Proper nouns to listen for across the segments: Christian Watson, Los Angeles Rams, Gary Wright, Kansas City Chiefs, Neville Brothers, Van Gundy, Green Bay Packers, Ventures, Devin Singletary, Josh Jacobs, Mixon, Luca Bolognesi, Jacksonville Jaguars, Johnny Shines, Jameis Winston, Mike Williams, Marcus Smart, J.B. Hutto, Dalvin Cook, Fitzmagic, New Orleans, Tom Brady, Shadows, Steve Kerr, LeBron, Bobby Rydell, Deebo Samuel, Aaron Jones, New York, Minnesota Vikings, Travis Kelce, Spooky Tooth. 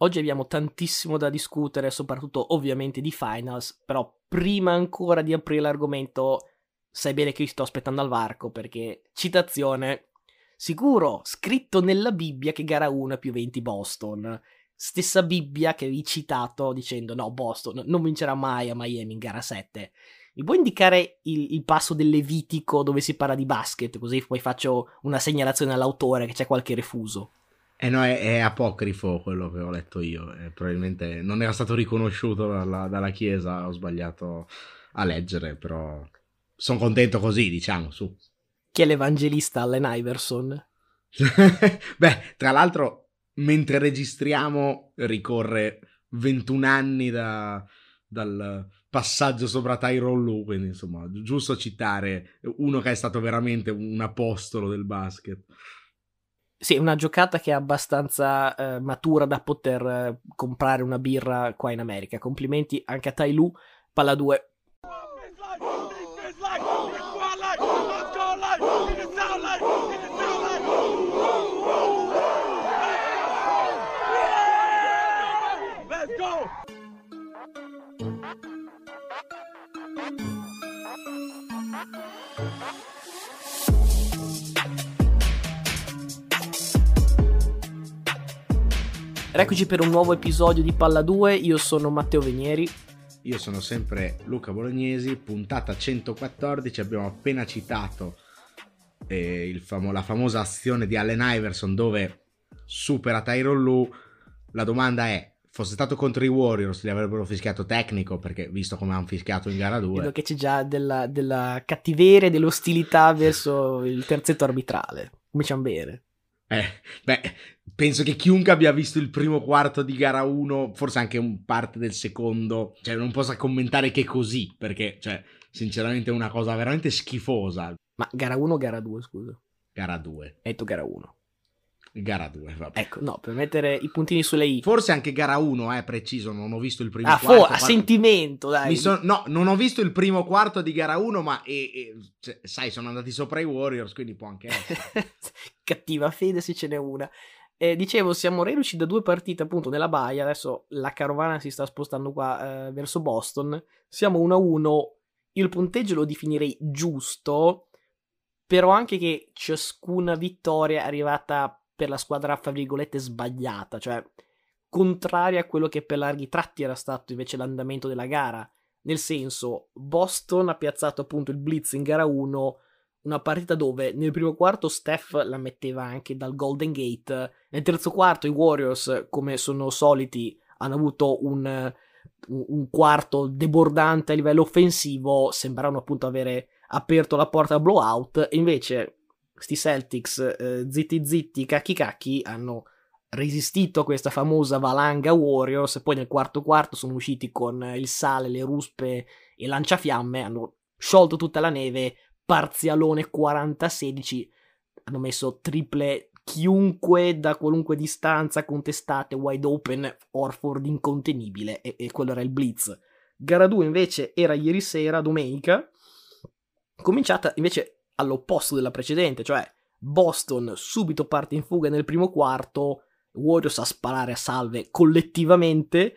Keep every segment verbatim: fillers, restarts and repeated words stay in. Oggi abbiamo tantissimo da discutere, soprattutto ovviamente di finals, però prima ancora di aprire l'argomento sai bene che io sto aspettando al varco, perché citazione sicuro, scritto nella Bibbia che gara uno è più venti Boston, stessa Bibbia che vi citato dicendo no, Boston non vincerà mai a Miami in gara sette. Mi puoi indicare il, il passo del Levitico dove si parla di basket, così poi faccio una segnalazione all'autore che c'è qualche refuso? Eh no, è, è apocrifo quello che ho letto io, eh, probabilmente non era stato riconosciuto dalla, dalla Chiesa, ho sbagliato a leggere, però sono contento così, diciamo, su. Chi è l'evangelista? Allen Iverson? Beh, tra l'altro, mentre registriamo ricorre ventuno anni da, dal passaggio sopra Tyronn Lue, quindi insomma, giusto citare uno che è stato veramente un apostolo del basket. Sì, è una giocata che è abbastanza eh, matura da poter eh, comprare una birra qua in America. Complimenti anche a Ty Lue. Palla due. Eccoci per un nuovo episodio di Palla due, io sono Matteo Venieri. Io sono sempre Luca Bolognesi, puntata centoquattordici, abbiamo appena citato eh, il famo- la famosa azione di Allen Iverson dove supera Tyronn Lue. La domanda è, fosse stato contro i Warriors li avrebbero fischiato tecnico, perché visto come hanno fischiato in gara due. Vedo che c'è già della, della cattiveria e dell'ostilità verso il terzetto arbitrale, cominciamo bene. Eh, beh, penso che chiunque abbia visto il primo quarto di gara uno, forse anche un parte del secondo, cioè non possa commentare che così, perché cioè sinceramente è una cosa veramente schifosa. Ma gara uno o gara due, scusa? Gara due. Hai detto gara uno. Gara due, vabbè. Ecco, no, per mettere i puntini sulle i. Forse anche gara uno, eh, preciso, non ho visto il primo ah, quarto. Ah, fo- a sentimento, dai. Mi son- no, non ho visto il primo quarto di gara uno, ma e, e, cioè, sai, sono andati sopra i Warriors, quindi può anche essere. Cattiva fede se ce n'è una. Eh, dicevo, siamo reduci da due partite appunto nella baia, adesso la carovana si sta spostando qua eh, verso Boston. Siamo uno a uno, il punteggio lo definirei giusto, però anche che ciascuna vittoria è arrivata per la squadra, fra virgolette, sbagliata, cioè contraria a quello che per larghi tratti era stato invece l'andamento della gara. Nel senso, Boston ha piazzato appunto il blitz in gara uno, una partita dove nel primo quarto Steph la metteva anche dal Golden Gate, nel terzo quarto i Warriors, come sono soliti, hanno avuto un, un quarto debordante a livello offensivo, sembravano appunto avere aperto la porta a blowout, e invece questi Celtics, eh, zitti zitti, cacchi cacchi, hanno resistito a questa famosa valanga Warriors, e poi nel quarto quarto sono usciti con il sale, le ruspe e lanciafiamme, hanno sciolto tutta la neve, parzialone quaranta a sedici, hanno messo triple chiunque da qualunque distanza, contestate, wide open, Horford incontenibile, e, e quello era il blitz. Gara due invece era ieri sera, domenica, cominciata invece all'opposto della precedente, cioè Boston subito parte in fuga nel primo quarto, Warriors a sparare a salve collettivamente.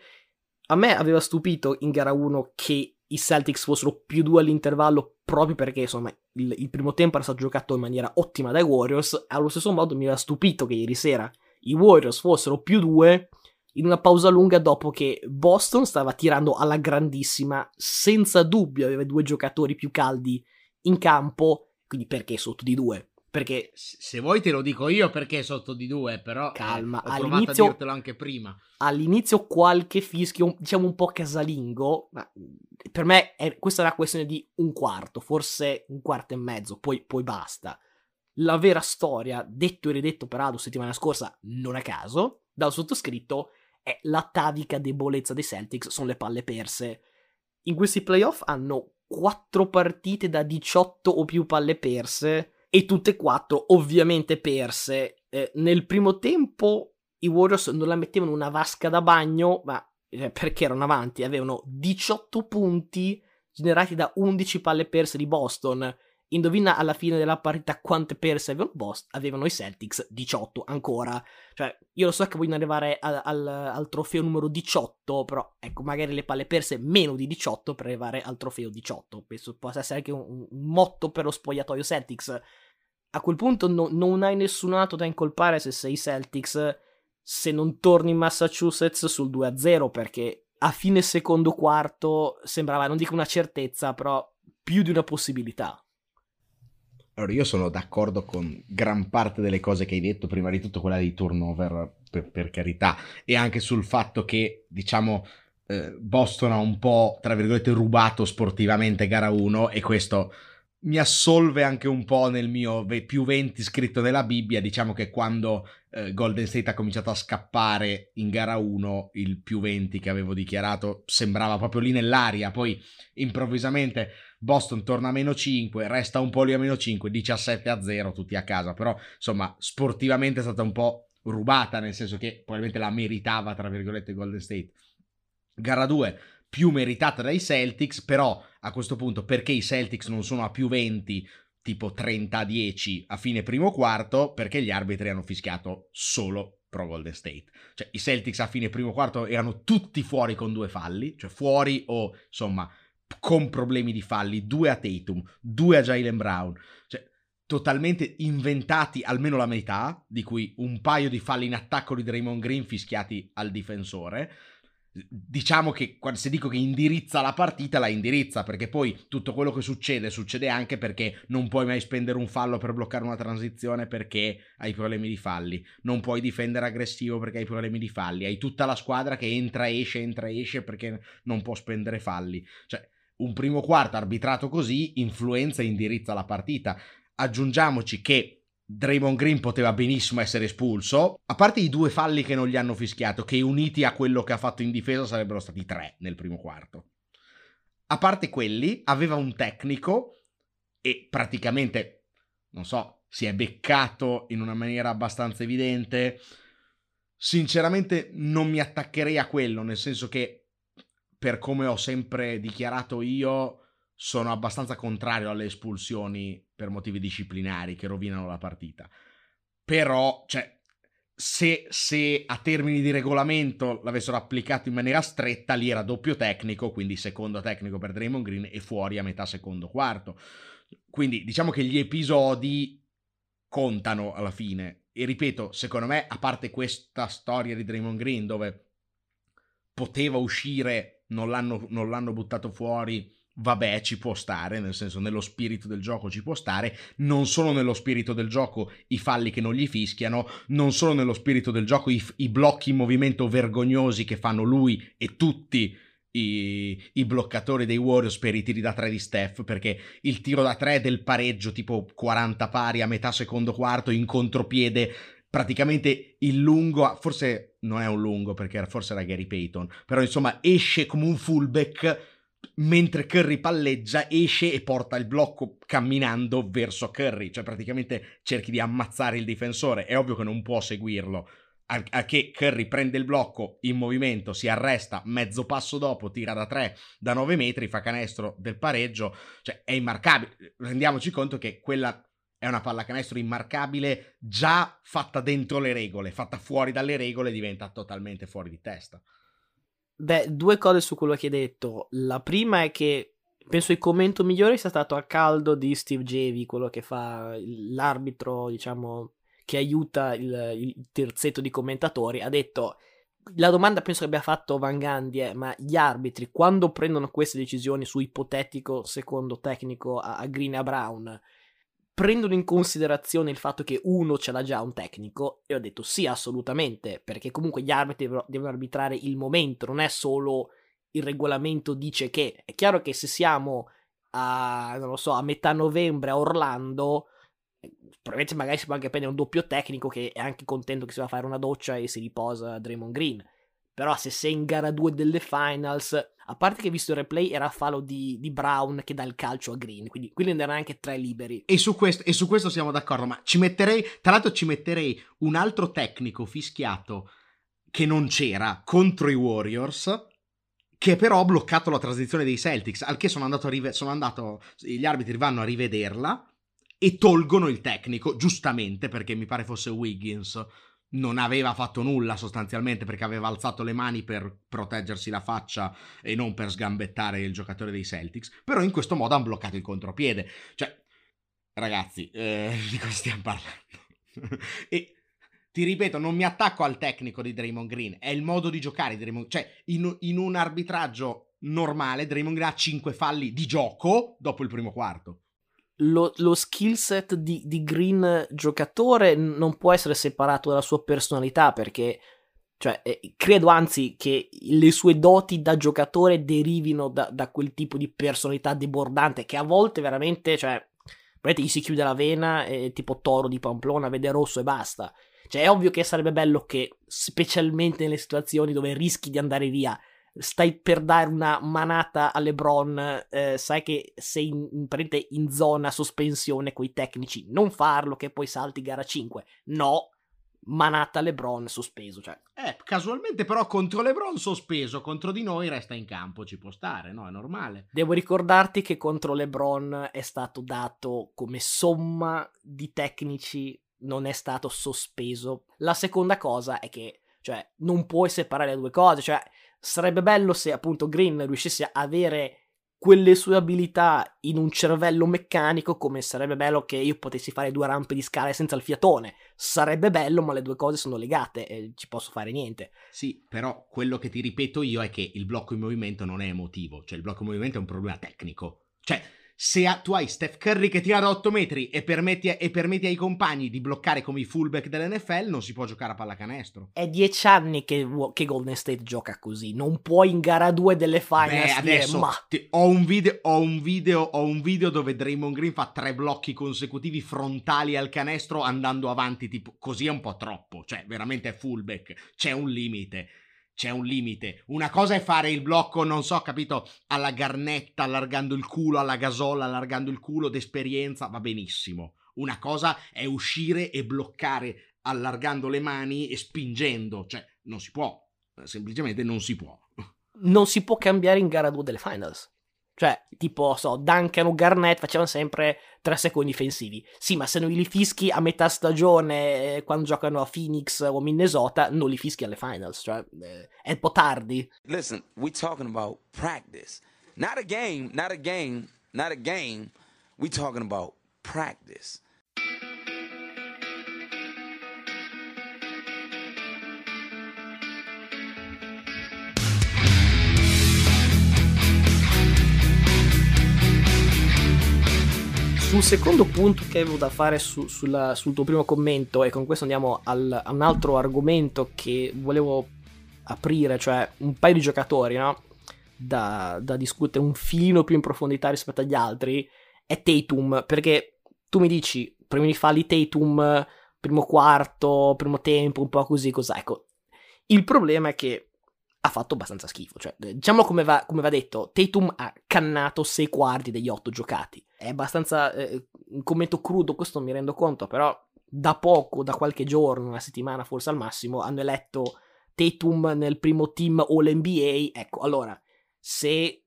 A me aveva stupito in gara uno che i Celtics fossero più due all'intervallo, proprio perché insomma il, il primo tempo era stato giocato in maniera ottima dai Warriors. Allo stesso modo mi aveva stupito che ieri sera i Warriors fossero più due in una pausa lunga, dopo che Boston stava tirando alla grandissima, senza dubbio aveva due giocatori più caldi in campo. Quindi perché sotto di due? Perché se vuoi te lo dico io perché sotto di due, però calma, eh, ho provato a dirtelo anche prima. All'inizio qualche fischio, diciamo un po' casalingo, ma per me è, questa è una questione di un quarto, forse un quarto e mezzo, poi, poi basta. La vera storia, detto e ridetto per Ado settimana scorsa, non a caso, dal sottoscritto, è l'atavica debolezza dei Celtics, sono le palle perse. In questi playoff hanno quattro partite da diciotto o più palle perse, e tutte e quattro ovviamente perse. Eh, nel primo tempo i Warriors non la mettevano una vasca da bagno, ma eh, perché erano avanti, avevano diciotto punti generati da undici palle perse di Boston, Indovina alla fine della partita quante perse avevano, Boston, avevano i Celtics? diciotto ancora. Cioè, io lo so che vogliono arrivare al, al, al trofeo numero diciotto, però ecco, magari le palle perse meno di diciotto per arrivare al trofeo diciotto. Penso possa essere anche un, un motto per lo spogliatoio Celtics. A quel punto no, non hai nessun altro da incolpare se sei Celtics, se non torni in Massachusetts sul due a zero, perché a fine secondo quarto sembrava, non dico una certezza, però più di una possibilità. Allora, io sono d'accordo con gran parte delle cose che hai detto, prima di tutto quella dei turnover, per, per carità, e anche sul fatto che, diciamo, eh, Boston ha un po', tra virgolette, rubato sportivamente gara uno, e questo mi assolve anche un po' nel mio più venti scritto nella Bibbia. Diciamo che quando eh, Golden State ha cominciato a scappare in gara uno, il più venti che avevo dichiarato sembrava proprio lì nell'aria. Poi improvvisamente Boston torna a meno cinque, resta un po' lì a meno cinque, diciassette a zero, tutti a casa. Però insomma, sportivamente è stata un po' rubata, nel senso che probabilmente la meritava, tra virgolette, Golden State. Gara due più meritata dai Celtics, però a questo punto perché i Celtics non sono a più venti, tipo trenta a dieci a fine primo quarto? Perché gli arbitri hanno fischiato solo pro Golden State. Cioè, i Celtics a fine primo quarto erano tutti fuori con due falli, cioè fuori o insomma con problemi di falli, due a Tatum, due a Jaylen Brown, cioè totalmente inventati almeno la metà, di cui un paio di falli in attacco di Draymond Green fischiati al difensore. Diciamo che se dico che indirizza la partita, la indirizza, perché poi tutto quello che succede succede anche perché non puoi mai spendere un fallo per bloccare una transizione perché hai problemi di falli, non puoi difendere aggressivo perché hai problemi di falli, hai tutta la squadra che entra e esce, entra e esce perché non può spendere falli. Cioè, un primo quarto arbitrato così influenza e indirizza la partita. Aggiungiamoci che Draymond Green poteva benissimo essere espulso, a parte i due falli che non gli hanno fischiato, che uniti a quello che ha fatto in difesa sarebbero stati tre nel primo quarto. A parte quelli, aveva un tecnico e praticamente, non so, si è beccato in una maniera abbastanza evidente. Sinceramente non mi attaccherei a quello, nel senso che, per come ho sempre dichiarato io, sono abbastanza contrario alle espulsioni per motivi disciplinari che rovinano la partita. Però, cioè, se, se a termini di regolamento l'avessero applicato in maniera stretta, lì era doppio tecnico, quindi secondo tecnico per Draymond Green e fuori a metà secondo quarto. Quindi diciamo che gli episodi contano alla fine. E ripeto, secondo me, a parte questa storia di Draymond Green dove poteva uscire, non l'hanno, non l'hanno buttato fuori, vabbè, ci può stare, nel senso, nello spirito del gioco ci può stare. Non sono nello spirito del gioco i falli che non gli fischiano, non sono nello spirito del gioco i, i blocchi in movimento vergognosi che fanno lui e tutti i, i bloccatori dei Warriors per i tiri da tre di Steph, perché il tiro da tre del pareggio tipo quaranta pari a metà secondo quarto in contropiede, praticamente il lungo, forse non è un lungo perché forse era Gary Payton, però insomma esce come un fullback mentre Curry palleggia, esce e porta il blocco camminando verso Curry. Cioè praticamente cerchi di ammazzare il difensore, è ovvio che non può seguirlo, a, a che Curry prende il blocco in movimento, si arresta, mezzo passo dopo tira da tre, da nove metri fa canestro del pareggio. Cioè è immarcabile, rendiamoci conto che quella è una pallacanestro immarcabile già fatta dentro le regole, fatta fuori dalle regole diventa totalmente fuori di testa. Beh, due cose su quello che hai detto. La prima è che penso il commento migliore sia stato a caldo di Steve Javi, quello che fa l'arbitro, diciamo, che aiuta il, il terzetto di commentatori. Ha detto, la domanda penso che abbia fatto Van Gundy è, ma gli arbitri quando prendono queste decisioni su ipotetico secondo tecnico a, a Green e a Brown, prendono in considerazione il fatto che uno ce l'ha già un tecnico? E ho detto sì, assolutamente, perché comunque gli arbitri devono arbitrare il momento, non è solo il regolamento dice che. È chiaro che se siamo a, non lo so, a metà novembre a Orlando, probabilmente magari si può anche prendere un doppio tecnico che è anche contento che si va a fare una doccia e si riposa Draymond Green. Però se sei in gara due delle finals, a parte che visto il replay era fallo di, di Brown che dà il calcio a Green, quindi qui ne andranno anche tre liberi. E su questo, e su questo siamo d'accordo, ma ci metterei, tra l'altro ci metterei un altro tecnico fischiato che non c'era contro i Warriors, che però ha bloccato la transizione dei Celtics, al che sono andato, a rive- sono andato gli arbitri vanno a rivederla e tolgono il tecnico, giustamente, perché mi pare fosse Wiggins. Non aveva fatto nulla sostanzialmente, perché aveva alzato le mani per proteggersi la faccia e non per sgambettare il giocatore dei Celtics, però in questo modo hanno bloccato il contropiede. Cioè, ragazzi, eh, di cosa stiamo parlando? E ti ripeto, non mi attacco al tecnico di Draymond Green, è il modo di giocare di Draymond. Cioè, in, in un arbitraggio normale Draymond Green ha cinque falli di gioco dopo il primo quarto. Lo, lo skill set di, di Green giocatore non può essere separato dalla sua personalità, perché cioè, eh, credo anzi che le sue doti da giocatore derivino da, da quel tipo di personalità debordante che a volte veramente, cioè, vedete, gli si chiude la vena, è tipo Toro di Pamplona, vede rosso e basta. Cioè, è ovvio che sarebbe bello che, specialmente nelle situazioni dove rischi di andare via, stai per dare una manata a LeBron, eh, sai che sei in, in, in zona sospensione coi tecnici, non farlo che poi salti gara cinque, no, manata LeBron sospeso, cioè. Eh, casualmente però contro LeBron sospeso, contro di noi resta in campo, ci può stare, no, è normale. Devo ricordarti che contro LeBron è stato dato come somma di tecnici, non è stato sospeso. La seconda cosa è che, cioè, non puoi separare le due cose, cioè, sarebbe bello se appunto Green riuscisse a avere quelle sue abilità in un cervello meccanico, come sarebbe bello che io potessi fare due rampe di scale senza il fiatone. Sarebbe bello, ma le due cose sono legate e ci posso fare niente. Sì, però quello che ti ripeto io è che il blocco in movimento non è emotivo, cioè il blocco in movimento è un problema tecnico. Cioè, se a, tu hai Steph Curry che tira da otto metri e permetti, e permetti ai compagni di bloccare come i fullback dell'N F L, non si può giocare a pallacanestro. È dieci anni che, che Golden State gioca così, non puoi in gara due delle finals. Beh, adesso dire, ma... ti, ho, un video, ho, un video, ho un video dove Draymond Green fa tre blocchi consecutivi frontali al canestro andando avanti, tipo, così è un po' troppo, cioè veramente è fullback, c'è un limite. C'è un limite. Una cosa è fare il blocco, non so, capito, alla Garnetta, allargando il culo, alla Gasola, allargando il culo d'esperienza, va benissimo. Una cosa è uscire e bloccare allargando le mani e spingendo. Cioè, non si può. Semplicemente non si può. Non si può cambiare in gara due delle finals. Cioè, tipo, so, Duncan o Garnett facevano sempre tre secondi difensivi. Sì, ma se non li fischi a metà stagione, eh, quando giocano a Phoenix o Minnesota, non li fischi alle finals. Cioè, eh, è un po' tardi. Listen, we talking about practice. Not a game, not a game, not a game. We talking about practice. Sul secondo punto che avevo da fare su, sulla, sul tuo primo commento, e con questo andiamo al, a un altro argomento che volevo aprire, cioè un paio di giocatori, no? da, da discutere un filino più in profondità rispetto agli altri, è Tatum, perché tu mi dici, prima di falli Tatum, primo quarto, primo tempo, un po' così, cos'è? Ecco, il problema è che ha fatto abbastanza schifo, cioè diciamolo come va, come va detto, Tatum ha cannato sei quarti degli otto giocati, è abbastanza eh, un commento crudo, questo mi rendo conto, però da poco, da qualche giorno, una settimana forse al massimo, hanno eletto Tatum nel primo team All N B A, ecco, allora, se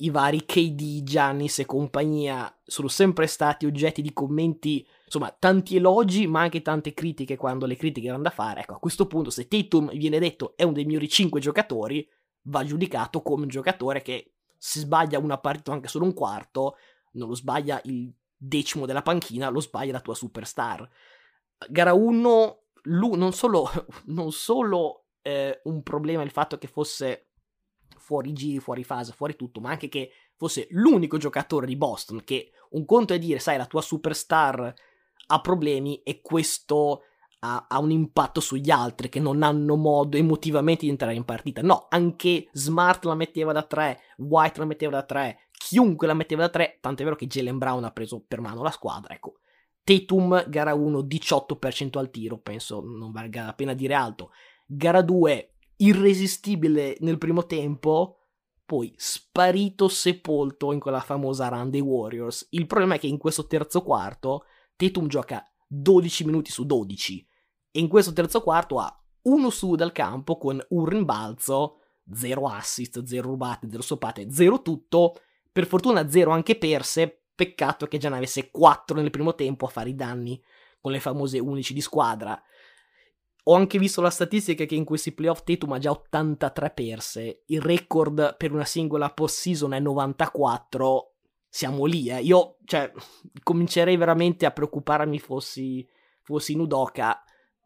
i vari K D, Giannis e compagnia sono sempre stati oggetti di commenti, insomma, tanti elogi, ma anche tante critiche quando le critiche erano da fare. Ecco, a questo punto, se Tatum viene detto è uno dei migliori cinque giocatori, va giudicato come un giocatore che, se sbaglia una partita, anche solo un quarto, non lo sbaglia il decimo della panchina, lo sbaglia la tua superstar. Gara uno, lui non solo, non solo eh, un problema il fatto che fosse fuori giri, fuori fase, fuori tutto, ma anche che fosse l'unico giocatore di Boston, che un conto è dire, sai, la tua superstar ha problemi e questo ha, ha un impatto sugli altri che non hanno modo emotivamente di entrare in partita. No, anche Smart la metteva da tre, White la metteva da tre, chiunque la metteva da tre, tant'è vero che Jaylen Brown ha preso per mano la squadra, ecco. Tatum, gara uno, diciotto percento al tiro, penso non valga la pena dire altro. Gara due, irresistibile nel primo tempo, poi sparito, sepolto in quella famosa run dei Warriors. Il problema è che in questo terzo quarto Tatum gioca dodici minuti su dodici e in questo terzo quarto ha uno su dal campo con un rimbalzo zero assist, zero rubate, zero stoppate, zero tutto, per fortuna zero anche perse, peccato che già ne avesse quattro nel primo tempo a fare i danni con le famose undici di squadra. Ho anche visto la statistica che in questi playoff Tatum ha già ottantatré perse, il record per una singola postseason è novantaquattro, siamo lì, eh. Io, cioè, comincerei veramente a preoccuparmi fossi, fossi in Udoka.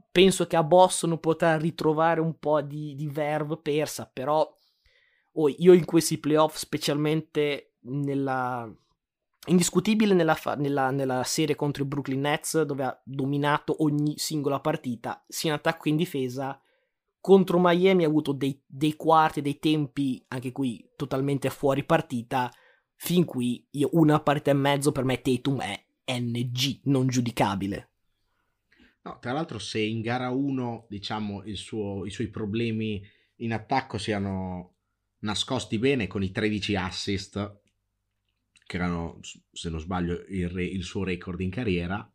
Penso che a Boston potrà ritrovare un po' di, di verve persa, però oh, io in questi playoff, specialmente nella indiscutibile nella, nella, nella serie contro i Brooklyn Nets, dove ha dominato ogni singola partita, sia in attacco che in difesa, contro Miami ha avuto dei, dei quarti, dei tempi, anche qui totalmente fuori partita, fin qui io una partita e mezzo per me Tatum è N G, non giudicabile. No, tra l'altro se in gara uno, diciamo, il suo, i suoi problemi in attacco siano nascosti bene con i tredici assist, che erano, se non sbaglio, il, re, il suo record in carriera,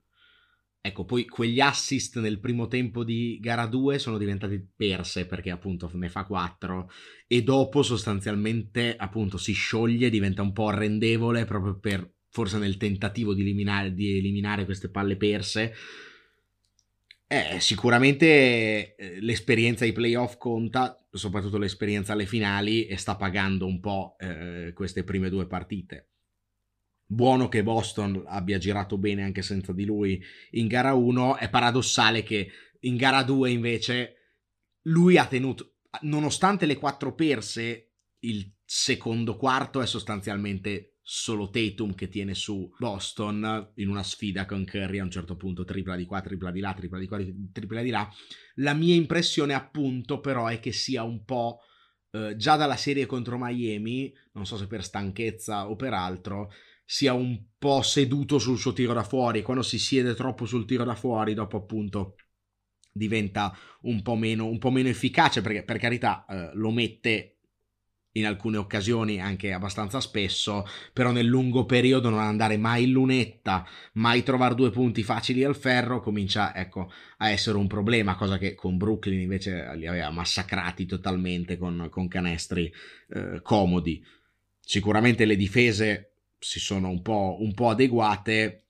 ecco, poi quegli assist nel primo tempo di gara due sono diventati perse, perché appunto ne fa quattro, e dopo sostanzialmente appunto si scioglie, diventa un po' arrendevole, proprio per, forse nel tentativo di eliminare, di eliminare queste palle perse. Eh, sicuramente l'esperienza ai playoff conta, soprattutto l'esperienza alle finali, e sta pagando un po' eh, queste prime due partite. Buono che Boston abbia girato bene anche senza di lui in gara uno, è paradossale che in gara due invece lui ha tenuto, nonostante le quattro perse, il secondo quarto è sostanzialmente solo Tatum che tiene su Boston in una sfida con Curry a un certo punto, tripla di qua, tripla di là, tripla di qua, tripla di là. La mia impressione appunto però è che sia un po' eh, già dalla serie contro Miami, non so se per stanchezza o per altro, sia un po' seduto sul suo tiro da fuori, e quando si siede troppo sul tiro da fuori dopo appunto diventa un po' meno, un po' meno efficace, perché per carità eh, lo mette in alcune occasioni anche abbastanza spesso, però nel lungo periodo non andare mai in lunetta, mai trovare due punti facili al ferro, comincia ecco a essere un problema, cosa che con Brooklyn invece li aveva massacrati totalmente con, con canestri eh, comodi. Sicuramente le difese si sono un po', un po' adeguate,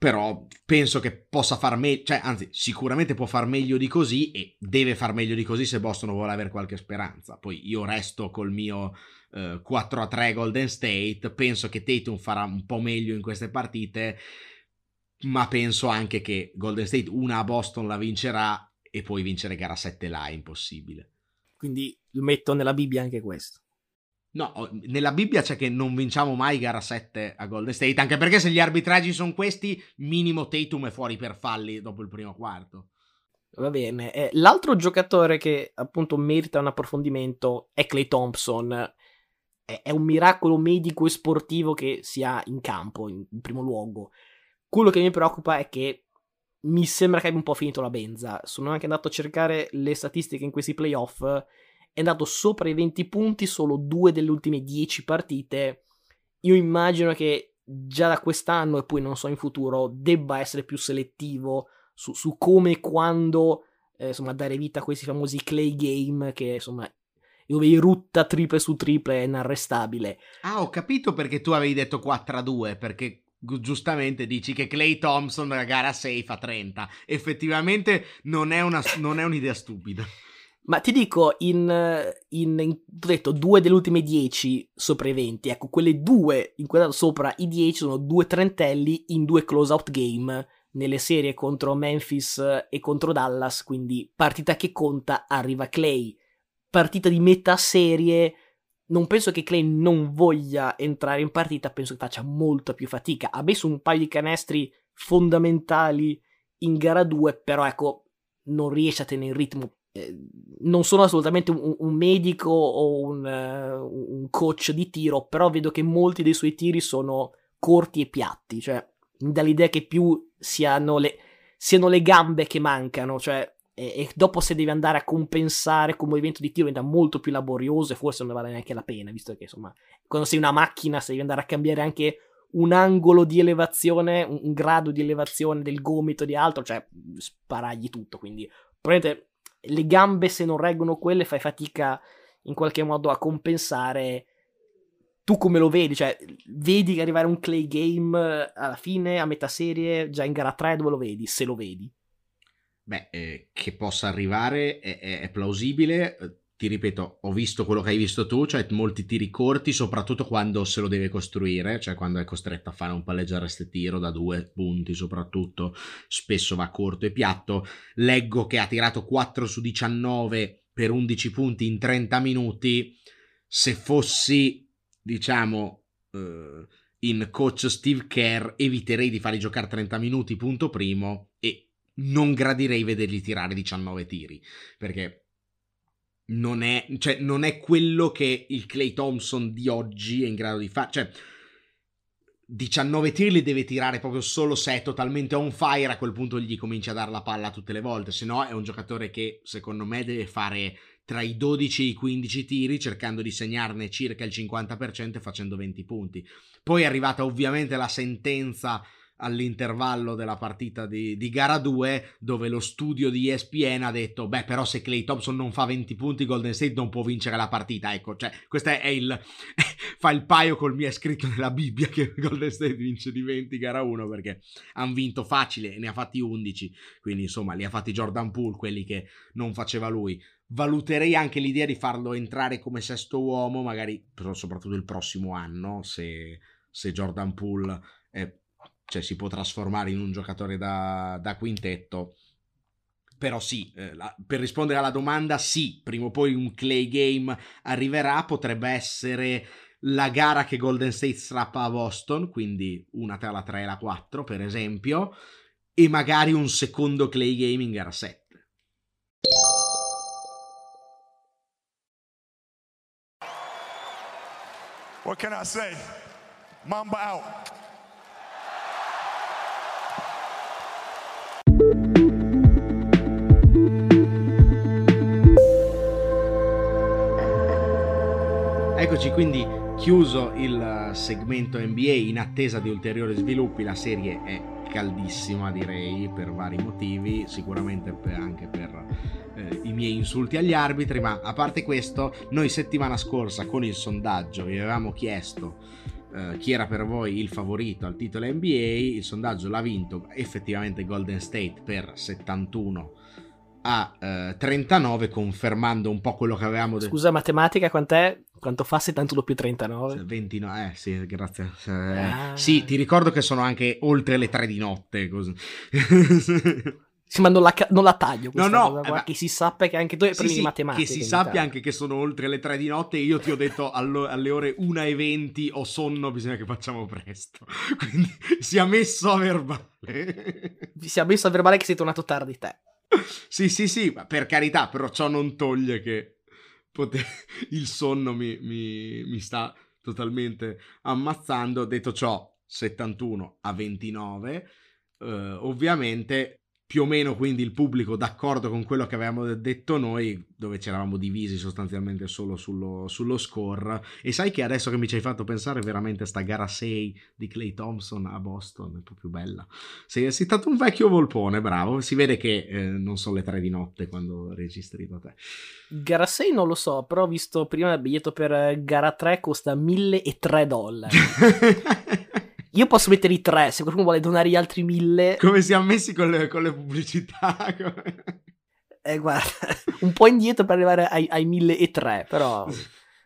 però penso che possa far meglio, cioè anzi sicuramente può far meglio di così, e deve far meglio di così se Boston vuole avere qualche speranza. Poi io resto col mio eh, quattro a tre Golden State, penso che Tatum farà un po' meglio in queste partite, ma penso anche che Golden State una a Boston la vincerà, e poi vincere gara sette là è impossibile. Quindi lo metto nella Bibbia anche questo. No, nella Bibbia c'è che non vinciamo mai gara sette a Golden State, anche perché se gli arbitraggi sono questi, minimo Tatum è fuori per falli dopo il primo quarto. Va bene, eh, l'altro giocatore che appunto merita un approfondimento è Klay Thompson. È, è un miracolo medico e sportivo che sia in campo, in, in primo luogo. Quello che mi preoccupa è che mi sembra che abbia un po' finito la benza. Sono anche andato a cercare le statistiche in questi playoff, è andato sopra i venti punti solo due delle ultime dieci partite. Io immagino che già da quest'anno, e poi non so in futuro, debba essere più selettivo su, su come e quando eh, insomma dare vita a questi famosi Klay game, che insomma dove irrutta triple su triple è inarrestabile. Ah, ho capito perché tu avevi detto quattro a due, perché giustamente dici che Klay Thompson la gara sei fa trenta. Effettivamente non è, una, non è un'idea stupida. Ma ti dico, in, in, in ho detto due delle ultime dieci sopra i venti, ecco, quelle due in quel caso sopra i dieci sono due trentelli in due closeout game nelle serie contro Memphis e contro Dallas, quindi partita che conta arriva Klay, partita di metà serie, non penso che Klay non voglia entrare in partita, penso che faccia molta più fatica, ha messo un paio di canestri fondamentali in gara due, però ecco, non riesce a tenere il ritmo. Eh, non sono assolutamente un, un medico o un, uh, un coach di tiro, però vedo che molti dei suoi tiri sono corti e piatti, cioè mi dà l'idea che più siano le, siano le gambe che mancano, cioè, e, e dopo se devi andare a compensare con movimento di tiro diventa molto più laborioso, e forse non ne vale neanche la pena, visto che insomma quando sei una macchina, se devi andare a cambiare anche un angolo di elevazione, un, un grado di elevazione del gomito di altro, cioè sparagli tutto, quindi probabilmente le gambe se non reggono quelle fai fatica in qualche modo a compensare. Tu come lo vedi? Cioè, vedi arrivare un Clay game alla fine, a metà serie, già in gara tre, dove lo vedi, se lo vedi? Beh, eh, che possa arrivare è, è, è plausibile. Ti ripeto, ho visto quello che hai visto tu, cioè molti tiri corti, soprattutto quando se lo deve costruire, cioè quando è costretto a fare un palleggio arresto tiro da due punti soprattutto, spesso va corto e piatto. Leggo che ha tirato quattro su diciannove per undici punti in trenta minuti. Se fossi, diciamo, eh, in coach Steve Kerr, eviterei di fargli giocare trenta minuti, punto primo, e non gradirei vedergli tirare diciannove tiri, perché... Non è, cioè, non è quello che il Klay Thompson di oggi è in grado di fare. Cioè, diciannove tiri li deve tirare proprio solo se è totalmente on fire. A quel punto gli comincia a dare la palla tutte le volte. Se no è un giocatore che, secondo me, deve fare tra i dodici e i quindici tiri, cercando di segnarne circa il cinquanta per cento e facendo venti punti. Poi è arrivata ovviamente la sentenza all'intervallo della partita di, di gara due, dove lo studio di E S P N ha detto, beh, però se Klay Thompson non fa venti punti Golden State non può vincere la partita. Ecco, cioè, questo è il fa il paio col mio scritto nella Bibbia che Golden State vince di venti gara uno, perché hanno vinto facile e ne ha fatti undici, quindi insomma li ha fatti Jordan Poole quelli che non faceva lui. Valuterei anche l'idea di farlo entrare come sesto uomo, magari soprattutto il prossimo anno, se, se Jordan Poole è, cioè si può trasformare in un giocatore da, da quintetto. Però sì, eh, la, per rispondere alla domanda, sì, prima o poi un Clay game arriverà, potrebbe essere la gara che Golden State strappa a Boston, quindi una tra la tre e la quattro, per esempio, e magari un secondo Clay game in gara sette. What can I say? Mamba out. Eccoci quindi, chiuso il segmento N B A. In attesa di ulteriori sviluppi, la serie è caldissima, direi, per vari motivi, sicuramente anche per eh, i miei insulti agli arbitri, ma a parte questo, noi settimana scorsa con il sondaggio vi avevamo chiesto eh, chi era per voi il favorito al titolo N B A. Il sondaggio l'ha vinto effettivamente Golden State per settantuno a eh, trentanove, confermando un po' quello che avevamo detto. Scusa, matematica quant'è? Quanto fa settantuno più trentanove? ventinove, eh sì, grazie. Eh, ah. Sì, ti ricordo che sono anche oltre le tre di notte, così. Sì, ma non la, non la taglio questa, no, no, cosa qua, ma... che si sappia che anche tu hai sì, premi sì, matematica. Che si sappia anche che sono oltre le tre di notte e io ti ho detto allo, alle ore una e venti ho sonno, bisogna che facciamo presto. Quindi si è messo a verbale. Si è messo a verbale che sei tornato tardi te. Sì, sì, sì, ma per carità, però ciò non toglie che poter... il sonno mi, mi, mi sta totalmente ammazzando. Detto ciò, settantuno a ventinove, eh, ovviamente più o meno quindi il pubblico d'accordo con quello che avevamo detto noi, dove ci eravamo divisi sostanzialmente solo sullo, sullo score. E sai che adesso che mi ci hai fatto pensare, veramente sta gara sei di Klay Thompson a Boston è proprio bella. Sei, sei stato un vecchio volpone, bravo. Si vede che eh, non sono le tre di notte quando registri da te. Gara sei non lo so, però ho visto prima il biglietto per gara tre, costa mille e tre dollari. Io posso mettere i tre, se qualcuno vuole donare gli altri mille. Come siamo messi con le, con le pubblicità. Eh, guarda, un po' indietro per arrivare ai, ai mille e tre, però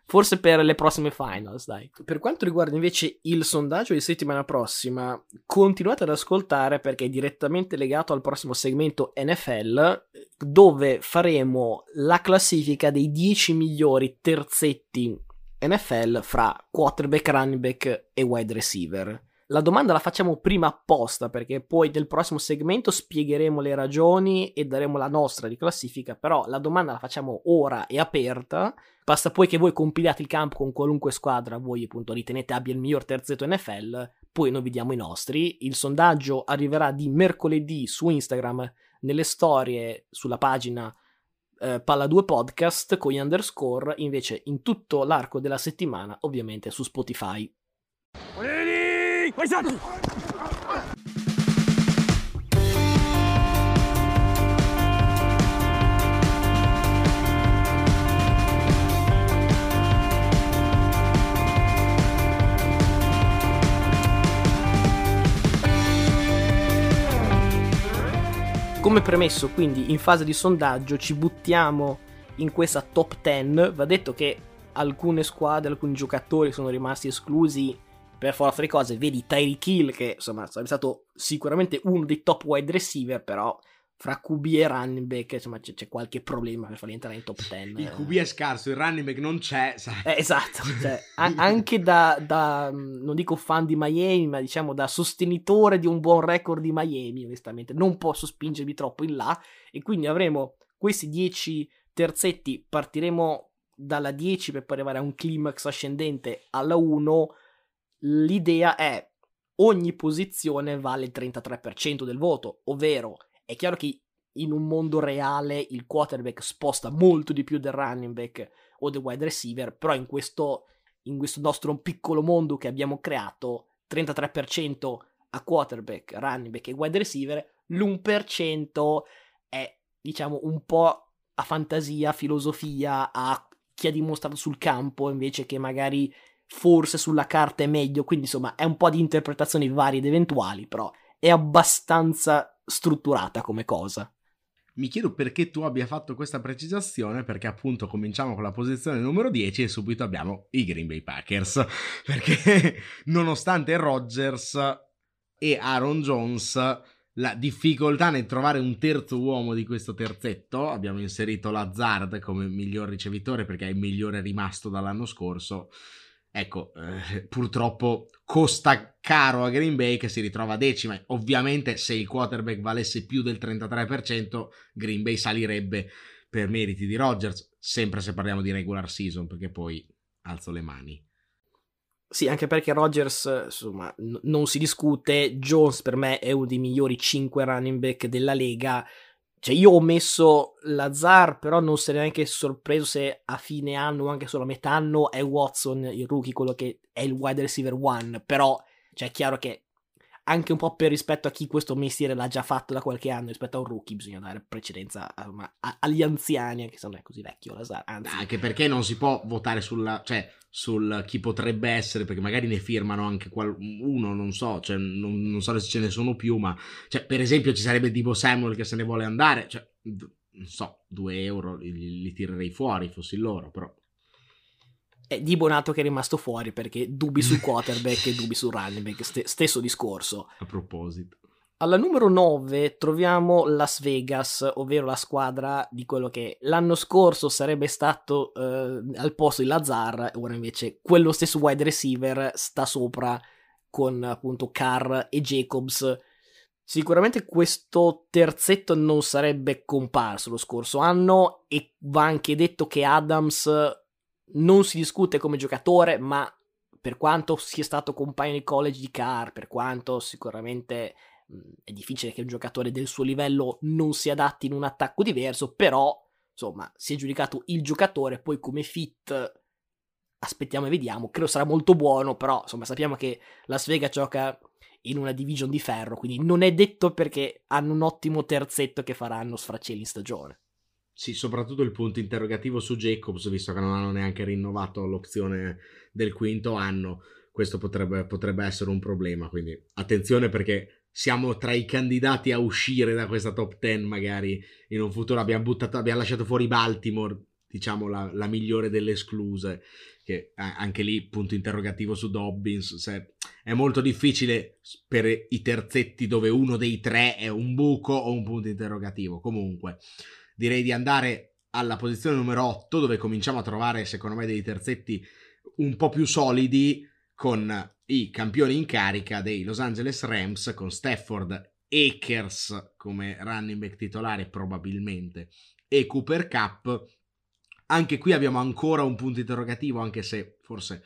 forse per le prossime finals, dai. Per quanto riguarda invece il sondaggio di settimana prossima, continuate ad ascoltare perché è direttamente legato al prossimo segmento N F L, dove faremo la classifica dei dieci migliori terzetti N F L fra quarterback, running back e wide receiver. La domanda la facciamo prima apposta perché poi nel prossimo segmento spiegheremo le ragioni e daremo la nostra di classifica, però la domanda la facciamo ora, è aperta, basta poi che voi compiliate il campo con qualunque squadra voi appunto ritenete abbia il miglior terzetto N F L, poi noi vediamo i nostri. Il sondaggio arriverà di mercoledì su Instagram, nelle storie sulla pagina Uh, Palla due podcast con gli underscore, invece in tutto l'arco della settimana ovviamente su Spotify. Come premesso, quindi, in fase di sondaggio ci buttiamo in questa top dieci. Va detto che alcune squadre, alcuni giocatori sono rimasti esclusi per forza di cose. Vedi Tyreek Hill, che insomma sarebbe stato sicuramente uno dei top wide receiver, però fra Q B e running back insomma c'è, c'è qualche problema per farli entrare in top dieci. Il Q B è scarso, il running back non c'è, sai. Eh, esatto, cioè, a- anche da, da non dico fan di Miami, ma diciamo da sostenitore di un buon record di Miami, onestamente non posso spingermi troppo in là, e quindi avremo questi dieci terzetti. Partiremo dalla dieci per poi arrivare a un climax ascendente alla uno. L'idea è ogni posizione vale il trentatré per cento del voto, ovvero è chiaro che in un mondo reale il quarterback sposta molto di più del running back o del wide receiver, però in questo, in questo nostro piccolo mondo che abbiamo creato, trentatré per cento a quarterback, running back e wide receiver, l'uno per cento è diciamo un po' a fantasia, a filosofia, a chi ha dimostrato sul campo invece che magari forse sulla carta è meglio, quindi insomma è un po' di interpretazioni varie ed eventuali, però è abbastanza strutturata come cosa. Mi chiedo perché tu abbia fatto questa precisazione, perché appunto cominciamo con la posizione numero dieci e subito abbiamo i Green Bay Packers, perché nonostante Rodgers e Aaron Jones, la difficoltà nel trovare un terzo uomo di questo terzetto, abbiamo inserito Lazard come miglior ricevitore perché è il migliore rimasto dall'anno scorso. Ecco, eh, purtroppo costa caro a Green Bay, che si ritrova decima. Ovviamente se il quarterback valesse più del trentatré per cento Green Bay salirebbe per meriti di Rodgers, sempre se parliamo di regular season, perché poi alzo le mani. Sì, anche perché Rodgers, insomma, n- non si discute. Jones per me è uno dei migliori cinque running back della Lega. Cioè io ho messo Lazard, però non sarei neanche sorpreso se a fine anno o anche solo a metà anno è Watson, il rookie, quello che è il wide receiver one. Però cioè, è chiaro che anche un po' per rispetto a chi questo mestiere l'ha già fatto da qualche anno, rispetto a un rookie bisogna dare precedenza a, a, a, agli anziani, anche se non è così vecchio Lazard. Anzi, anche perché non si può votare sulla, cioè, sul chi potrebbe essere, perché magari ne firmano anche qual- uno, non so, cioè, non, non so se ce ne sono più, ma cioè, per esempio ci sarebbe Deebo Samuel che se ne vuole andare, cioè, d- non so, due euro li, li tirerei fuori, fossi loro, però... È Di Bonato che è rimasto fuori perché dubbi sul quarterback e dubbi sul running back, st- stesso discorso. A proposito, alla numero nove troviamo Las Vegas, ovvero la squadra di quello che l'anno scorso sarebbe stato eh, al posto di Lazard, ora invece quello stesso wide receiver sta sopra con appunto Carr e Jacobs. Sicuramente questo terzetto non sarebbe comparso lo scorso anno, e va anche detto che Adams non si discute come giocatore, ma per quanto sia stato compagno di college di Carr, per quanto sicuramente mh, è difficile che un giocatore del suo livello non si adatti in un attacco diverso, però insomma si è giudicato il giocatore, poi come fit aspettiamo e vediamo, credo sarà molto buono, però insomma sappiamo che Las Vegas gioca in una division di ferro, quindi non è detto, perché hanno un ottimo terzetto che faranno sfracelli in stagione. Sì, soprattutto il punto interrogativo su Jacobs, visto che non hanno neanche rinnovato l'opzione del quinto anno, questo potrebbe, potrebbe essere un problema, quindi attenzione, perché siamo tra i candidati a uscire da questa top dieci magari in un futuro. Abbiamo buttato, abbiamo lasciato fuori Baltimore, diciamo la, la migliore delle escluse, che anche lì punto interrogativo su Dobbins, se è molto difficile per i terzetti dove uno dei tre è un buco o un punto interrogativo. Comunque direi di andare alla posizione numero otto, dove cominciamo a trovare, secondo me, dei terzetti un po' più solidi, con i campioni in carica dei Los Angeles Rams, con Stafford, Akers come running back titolare probabilmente, e Cooper Kupp. Anche qui abbiamo ancora un punto interrogativo, anche se forse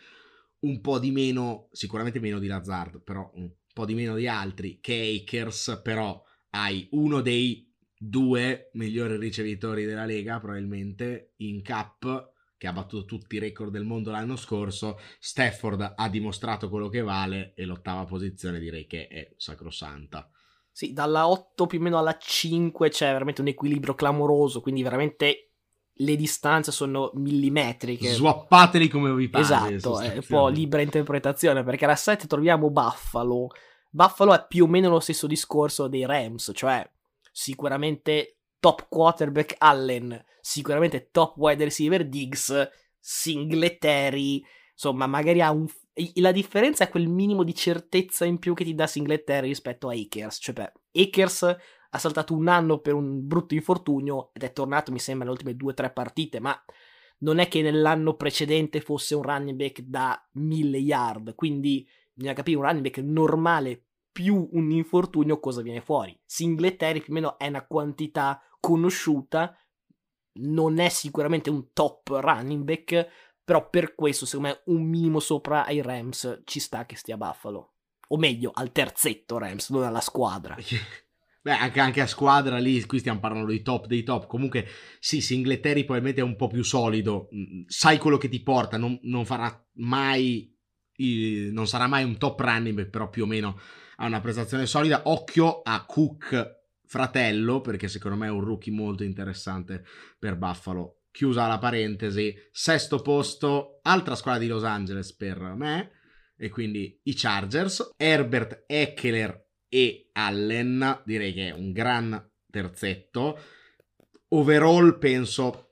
un po' di meno, sicuramente meno di Lazard, però un po' di meno di altri, che Akers, però hai uno dei due migliori ricevitori della Lega probabilmente in Cup, che ha battuto tutti i record del mondo l'anno scorso. Stafford ha dimostrato quello che vale, e l'ottava posizione direi che è sacrosanta. Sì, dalla otto più o meno alla cinque c'è veramente un equilibrio clamoroso, quindi veramente le distanze sono millimetriche, swappateli come vi pare. Esatto, è un po' libera interpretazione, perché alla sette troviamo Buffalo. Buffalo è più o meno lo stesso discorso dei Rams, cioè sicuramente top quarterback Allen, sicuramente top wide receiver Diggs, Singletary, insomma magari ha un... la differenza è quel minimo di certezza in più che ti dà Singletary rispetto a Akers, cioè beh, Akers ha saltato un anno per un brutto infortunio ed è tornato mi sembra le ultime due o tre partite, ma non è che nell'anno precedente fosse un running back da mille yard, quindi bisogna capire un running back normale più un infortunio cosa viene fuori. Singletary più o meno è una quantità conosciuta, non è sicuramente un top running back, però per questo secondo me un minimo sopra ai Rams ci sta che stia a Buffalo, o meglio al terzetto Rams, non alla squadra. Beh, anche, anche a squadra lì, qui stiamo parlando dei top dei top, comunque sì, Singletary probabilmente è un po' più solido, sai quello che ti porta, non, non farà mai eh, non sarà mai un top running, però più o meno ha una prestazione solida. Occhio a Cook fratello, perché secondo me è un rookie molto interessante per Buffalo. Chiusa la parentesi, sesto posto, altra squadra di Los Angeles per me, e quindi i Chargers, Herbert, Ekeler e Allen, direi che è un gran terzetto. Overall penso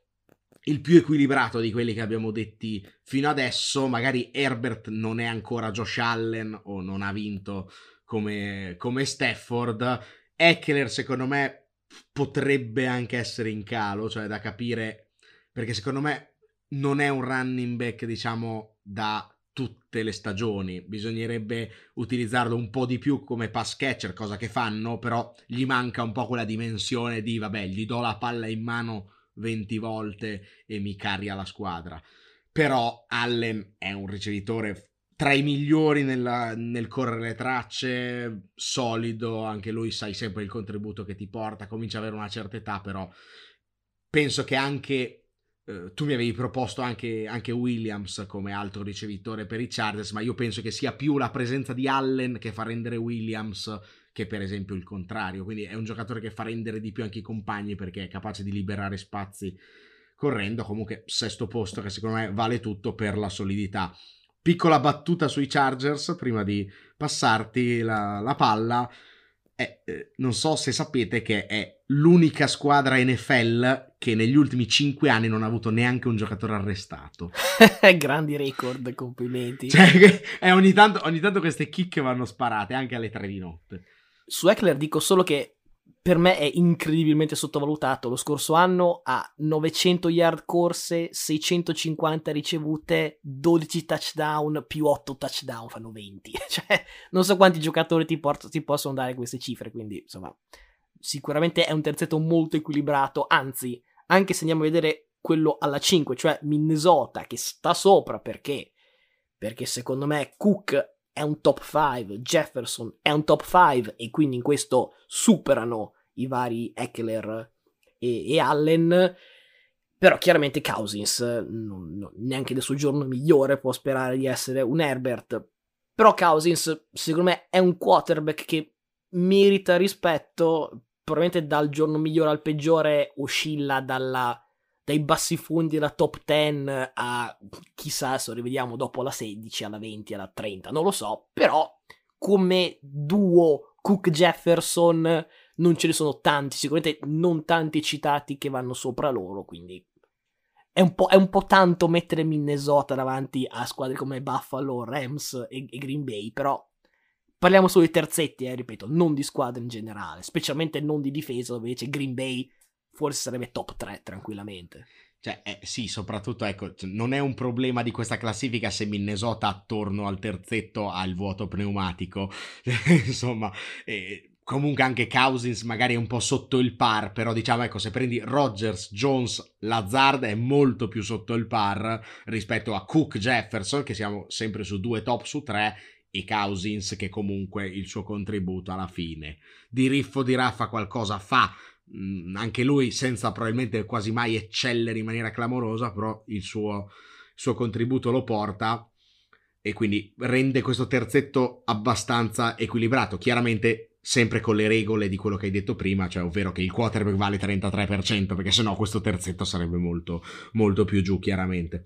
il più equilibrato di quelli che abbiamo detti fino adesso, magari Herbert non è ancora Josh Allen o non ha vinto come, come Stafford. Ekeler secondo me potrebbe anche essere in calo, cioè da capire, perché secondo me non è un running back diciamo da tutte le stagioni, bisognerebbe utilizzarlo un po' di più come pass catcher, cosa che fanno, però gli manca un po' quella dimensione di vabbè, gli do la palla in mano venti volte e mi carria la squadra. Però Allen è un ricevitore tra i migliori nella, nel correre le tracce, solido, anche lui sai sempre il contributo che ti porta, comincia ad avere una certa età, però penso che anche... Uh, tu mi avevi proposto anche, anche Williams come altro ricevitore per i Chargers, ma io penso che sia più la presenza di Allen che fa rendere Williams che per esempio il contrario, quindi è un giocatore che fa rendere di più anche i compagni perché è capace di liberare spazi correndo. Comunque sesto posto che secondo me vale tutto per la solidità. Piccola battuta sui Chargers prima di passarti la, la palla. Eh, eh, non so se sapete che è l'unica squadra N F L che negli ultimi cinque anni non ha avuto neanche un giocatore arrestato. Grandi record, complimenti. Cioè, eh, ogni, tanto, ogni tanto queste chicche vanno sparate anche alle tre di notte. Su Ekeler dico solo che per me è incredibilmente sottovalutato. Lo scorso anno ha novecento yard corse, seicentocinquanta ricevute, dodici touchdown più otto touchdown, fanno venti. Cioè, non so quanti giocatori ti, port- ti possono dare queste cifre, quindi insomma sicuramente è un terzetto molto equilibrato, anzi, anche se andiamo a vedere quello alla cinque, cioè Minnesota che sta sopra perché perché secondo me Cook è un top cinque, Jefferson è un top cinque e quindi in questo superano i vari Ekeler e, e Allen, però chiaramente Cousins non, non, neanche del suo giorno migliore può sperare di essere un Herbert, però Cousins secondo me è un quarterback che merita rispetto, probabilmente dal giorno migliore al peggiore oscilla dalla, dai bassi fondi della top dieci a chissà se lo rivediamo dopo la sedici, alla venti, alla trenta, non lo so, però come duo Cook-Jefferson non ce ne sono tanti, sicuramente non tanti citati che vanno sopra loro, quindi è un po', è un po' tanto mettere Minnesota davanti a squadre come Buffalo, Rams e, e Green Bay, però parliamo solo di terzetti, eh, ripeto, non di squadre in generale, specialmente non di difesa, dove invece Green Bay forse sarebbe top tre tranquillamente. Cioè, eh, sì, soprattutto, ecco, non è un problema di questa classifica se Minnesota attorno al terzetto ha il vuoto pneumatico, insomma, eh, comunque anche Cousins magari è un po' sotto il par, però diciamo, ecco, se prendi Rodgers, Jones, Lazard è molto più sotto il par rispetto a Cook, Jefferson, che siamo sempre su due top su tre, e Cousins che comunque il suo contributo alla fine di riffo di raffa qualcosa fa, mm, anche lui senza probabilmente quasi mai eccellere in maniera clamorosa, però il suo, il suo contributo lo porta e quindi rende questo terzetto abbastanza equilibrato, chiaramente sempre con le regole di quello che hai detto prima, cioè ovvero che il quarterback vale trentatré per cento, perché sennò questo terzetto sarebbe molto, molto più giù chiaramente.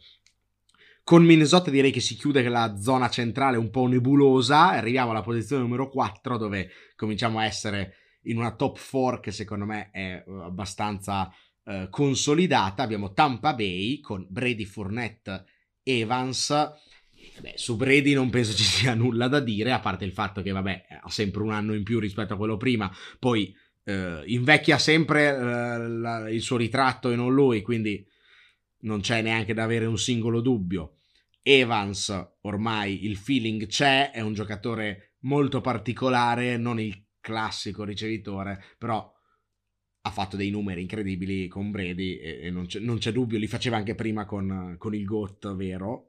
Con Minnesota direi che si chiude la zona centrale un po' nebulosa, arriviamo alla posizione numero quattro dove cominciamo a essere in una top quattro che secondo me è abbastanza eh, consolidata. Abbiamo Tampa Bay con Brady, Fournette, Evans. Beh, su Brady non penso ci sia nulla da dire, a parte il fatto che vabbè ha sempre un anno in più rispetto a quello prima, poi eh, invecchia sempre eh, la, il suo ritratto e non lui, quindi non c'è neanche da avere un singolo dubbio. Evans ormai il feeling c'è, è un giocatore molto particolare, non il classico ricevitore, però ha fatto dei numeri incredibili con Brady e, e non, c'è, non c'è dubbio, li faceva anche prima con, con il GOAT vero,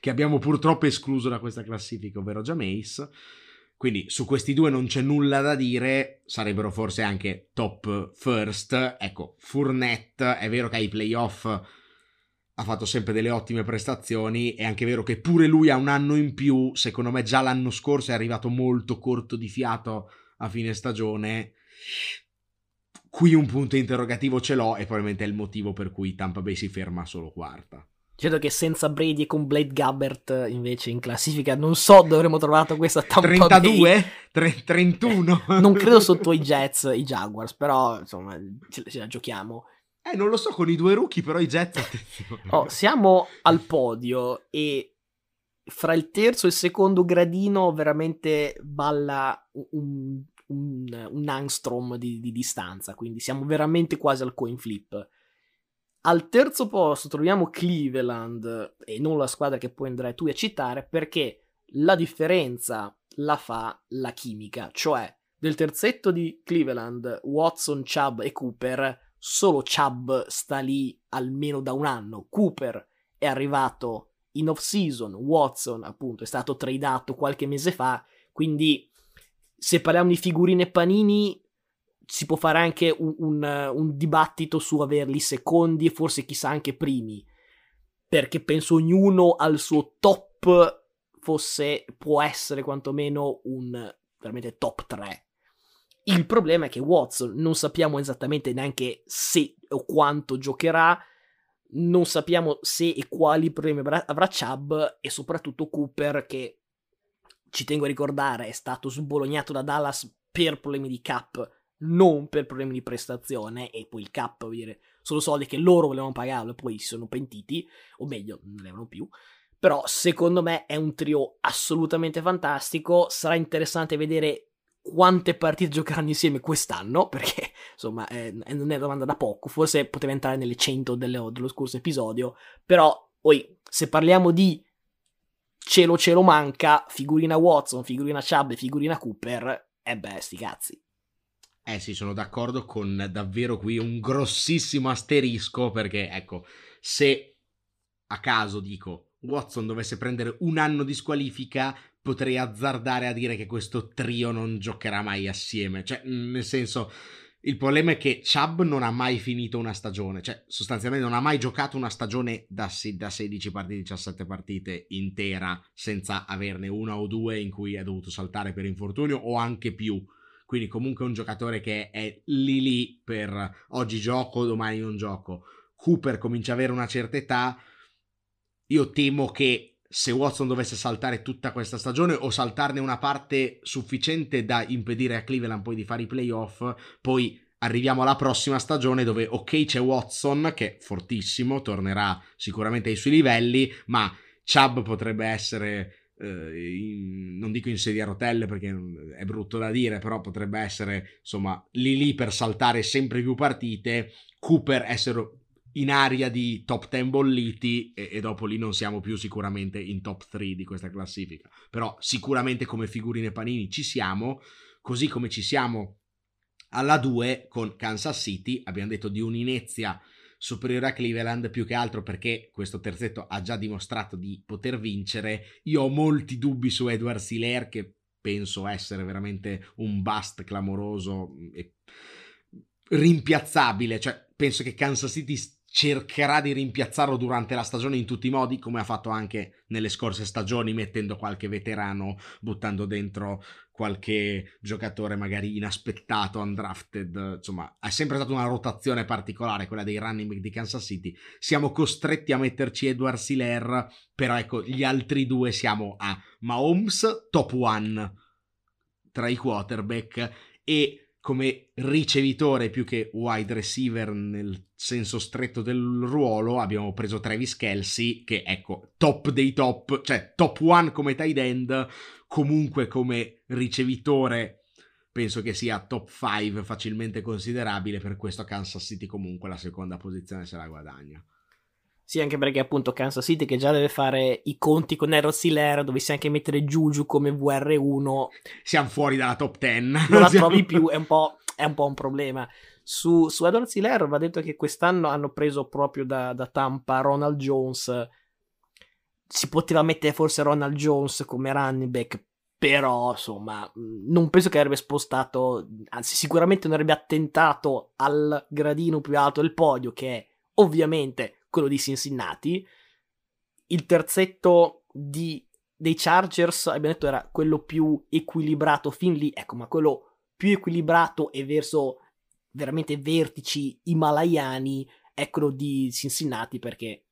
che abbiamo purtroppo escluso da questa classifica, ovvero Jameis. Quindi su questi due non c'è nulla da dire, sarebbero forse anche top first. Ecco, Fournette è vero che ai playoff ha fatto sempre delle ottime prestazioni, è anche vero che pure lui ha un anno in più, secondo me già l'anno scorso è arrivato molto corto di fiato a fine stagione. Qui un punto interrogativo ce l'ho e probabilmente è il motivo per cui Tampa Bay si ferma solo quarta. Certo che senza Brady e con Blake Gabbert invece in classifica non so dove avremmo trovato questa Tampa trentadue? Bay. Tre, trentuno? Non credo sotto i Jets, i Jaguars, però insomma ce, ce la giochiamo. Eh non lo so, con i due rookie però i Jets attenzione. Oh, siamo al podio e fra il terzo e il secondo gradino veramente balla un, un, un angstrom di, di distanza, quindi siamo veramente quasi al coin flip. Al terzo posto troviamo Cleveland, e non la squadra che poi andrai tu a citare, perché la differenza la fa la chimica, cioè del terzetto di Cleveland, Watson, Chubb e Cooper, solo Chubb sta lì almeno da un anno, Cooper è arrivato in off-season, Watson appunto è stato tradato qualche mese fa, quindi se parliamo di figurine panini si può fare anche un, un, un dibattito su averli secondi e forse chissà anche primi, perché penso ognuno al suo top fosse, può essere quantomeno un veramente top tre. Il problema è che Watson non sappiamo esattamente neanche se o quanto giocherà, non sappiamo se e quali premi avrà Chubb e soprattutto Cooper, che ci tengo a ricordare è stato sbolognato da Dallas per problemi di cap, non per problemi di prestazione, e poi il cap, vuol dire, sono soldi che loro volevano pagarlo e poi si sono pentiti, o meglio, non ne avevano più. Però secondo me è un trio assolutamente fantastico, sarà interessante vedere quante partite giocheranno insieme quest'anno, perché insomma eh, non è una domanda da poco, forse poteva entrare nelle cento dello, dello scorso episodio, però poi se parliamo di cielo cielo manca, figurina Watson, figurina Chubb e figurina Cooper, e eh beh sti cazzi. Eh sì, sono d'accordo, con davvero qui un grossissimo asterisco, perché ecco, se a caso dico Watson dovesse prendere un anno di squalifica potrei azzardare a dire che questo trio non giocherà mai assieme, cioè nel senso il problema è che Chubb non ha mai finito una stagione, cioè sostanzialmente non ha mai giocato una stagione da, da sedici partite, diciassette partite intera senza averne una o due in cui è dovuto saltare per infortunio o anche più. Quindi comunque un giocatore che è lì lì per oggi gioco, domani non gioco. Cooper comincia ad avere una certa età. Io temo che se Watson dovesse saltare tutta questa stagione o saltarne una parte sufficiente da impedire a Cleveland poi di fare i playoff, poi arriviamo alla prossima stagione dove ok c'è Watson che è fortissimo, tornerà sicuramente ai suoi livelli, ma Chubb potrebbe essere... Uh, in, non dico in sedia a rotelle perché è brutto da dire, però potrebbe essere insomma lì lì per saltare sempre più partite, Cooper essere in aria di top dieci bolliti e, e dopo lì non siamo più sicuramente in top tre di questa classifica, però sicuramente come figurine panini ci siamo, così come ci siamo alla due con Kansas City, abbiamo detto di un'inezia superiore a Cleveland, più che altro perché questo terzetto ha già dimostrato di poter vincere. Io ho molti dubbi su Edwards Hilaire, che penso essere veramente un bust clamoroso e rimpiazzabile, cioè penso che Kansas City cercherà di rimpiazzarlo durante la stagione in tutti i modi, come ha fatto anche nelle scorse stagioni, mettendo qualche veterano, buttando dentro qualche giocatore magari inaspettato, undrafted, insomma è sempre stata una rotazione particolare quella dei running back di Kansas City. Siamo costretti a metterci Edwards Hilaire, però ecco gli altri due siamo a Mahomes top one tra i quarterback e come ricevitore più che wide receiver nel senso stretto del ruolo abbiamo preso Travis Kelce, che ecco, top dei top, cioè top one come tight end, comunque come ricevitore penso che sia top cinque facilmente considerabile, per questo Kansas City comunque la seconda posizione se la guadagna. Sì, anche perché appunto Kansas City che già deve fare i conti con Errol Hilaire, dovessi anche mettere Juju come V R uno. Siamo fuori dalla top dieci. Non la trovi più, è un po', è un po' un problema. Su, su Errol Hilaire va detto che quest'anno hanno preso proprio da, da Tampa Ronald Jones. Si poteva mettere forse Ronald Jones come running back, però insomma non penso che avrebbe spostato, anzi sicuramente non avrebbe attentato al gradino più alto del podio, che è ovviamente quello di Cincinnati. Il terzetto di, dei Chargers, abbiamo detto, era quello più equilibrato fin lì, ecco, ma quello più equilibrato e verso veramente vertici himalayani è quello di Cincinnati, perché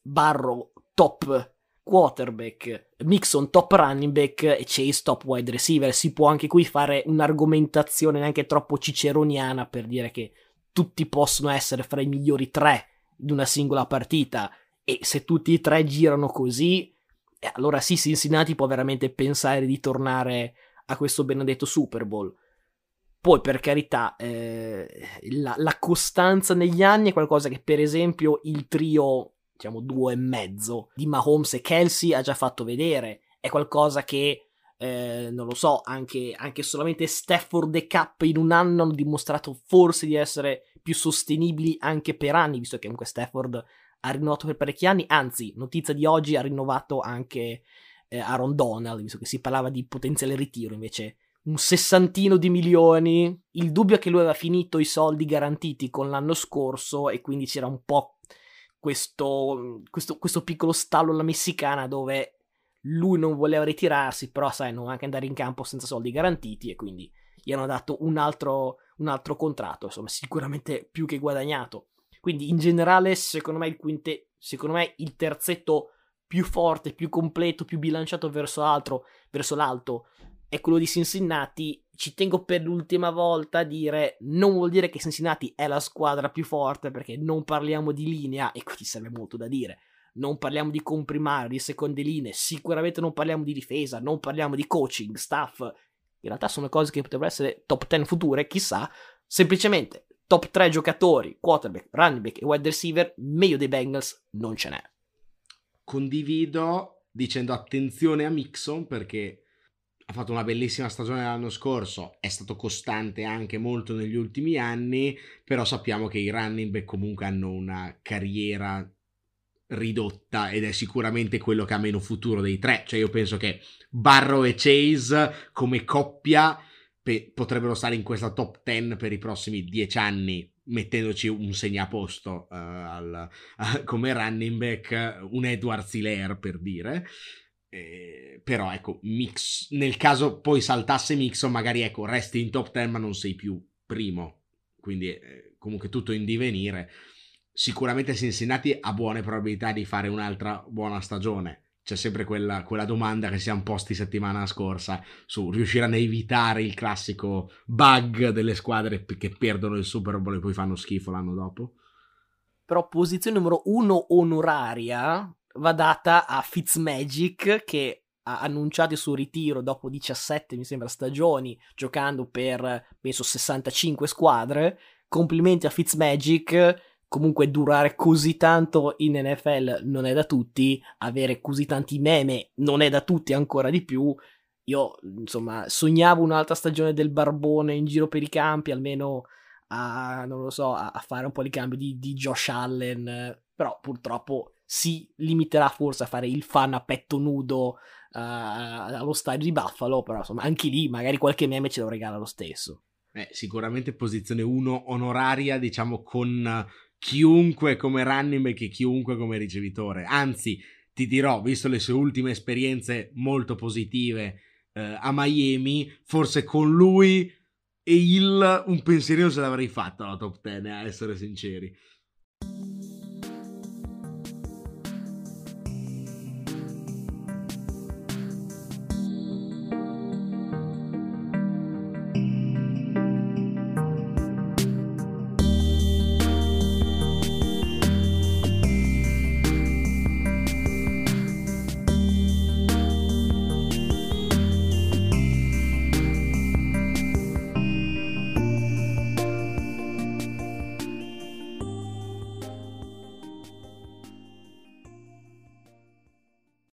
Barrow top quarterback, Mixon top running back e Chase top wide receiver. Si può anche qui fare un'argomentazione neanche troppo ciceroniana per dire che tutti possono essere fra i migliori tre di una singola partita, e se tutti e tre girano così, eh, allora sì, Cincinnati può veramente pensare di tornare a questo benedetto Super Bowl. Poi per carità, eh, la, la costanza negli anni è qualcosa che per esempio il trio, diciamo due e mezzo, di Mahomes e Kelce ha già fatto vedere, è qualcosa che eh, non lo so, anche, anche solamente Stafford e Cup in un anno hanno dimostrato forse di essere più sostenibili anche per anni, visto che comunque Stafford ha rinnovato per parecchi anni, anzi, notizia di oggi, ha rinnovato anche eh, Aaron Donald, visto che si parlava di potenziale ritiro, invece un sessantino di milioni. Il dubbio è che lui aveva finito i soldi garantiti con l'anno scorso e quindi c'era un po' questo, questo, questo piccolo stallo alla messicana dove lui non voleva ritirarsi, però sai, non anche andare in campo senza soldi garantiti, e quindi gli hanno dato un altro, un altro contratto, insomma sicuramente più che guadagnato. Quindi in generale secondo me il quinte, secondo me il terzetto più forte, più completo, più bilanciato verso altro, verso l'alto è quello di Cincinnati. Ci tengo per l'ultima volta a dire, non vuol dire che Cincinnati è la squadra più forte, perché non parliamo di linea e qui ci serve molto da dire. Non parliamo di comprimari, di seconde linee, sicuramente non parliamo di difesa, non parliamo di coaching, staff. In realtà sono cose che potrebbero essere top dieci future, chissà. Semplicemente top tre giocatori, quarterback, running back e wide receiver, meglio dei Bengals non ce n'è. Condivido dicendo attenzione a Mixon, perché ha fatto una bellissima stagione l'anno scorso, è stato costante anche molto negli ultimi anni, però sappiamo che i running back comunque hanno una carriera ridotta ed è sicuramente quello che ha meno futuro dei tre. Cioè io penso che Barrow e Chase come coppia pe- potrebbero stare in questa top dieci per i prossimi dieci anni, mettendoci un segnaposto uh, al, uh, come running back, un Edward Hilaire per dire. Eh, però ecco, mix, nel caso poi saltasse Mixon, magari ecco resti in top dieci ma non sei più primo, quindi eh, comunque tutto in divenire. Sicuramente Cincinnati ha buone probabilità di fare un'altra buona stagione. C'è sempre quella, quella domanda che siamo posti settimana scorsa su riusciranno a evitare il classico bug delle squadre che perdono il Super Bowl e poi fanno schifo l'anno dopo. Però posizione numero uno onoraria va data a Fitzmagic, che ha annunciato il suo ritiro dopo diciassette, mi sembra, stagioni, giocando per, penso, sessantacinque squadre. Complimenti a Fitzmagic. Comunque durare così tanto in N F L non è da tutti, avere così tanti meme non è da tutti ancora di più. Io insomma sognavo un'altra stagione del barbone in giro per i campi, almeno a, non lo so, a fare un po' di cambi di, di Josh Allen, però purtroppo si limiterà forse a fare il fan a petto nudo uh, allo stadio di Buffalo, però insomma anche lì magari qualche meme ce lo regala lo stesso. Eh, sicuramente posizione uno onoraria, diciamo, con chiunque come running back e chiunque come ricevitore. Anzi, ti dirò, visto le sue ultime esperienze molto positive eh, a Miami, forse con lui e il un pensierino se l'avrei fatto alla top dieci, a essere sinceri.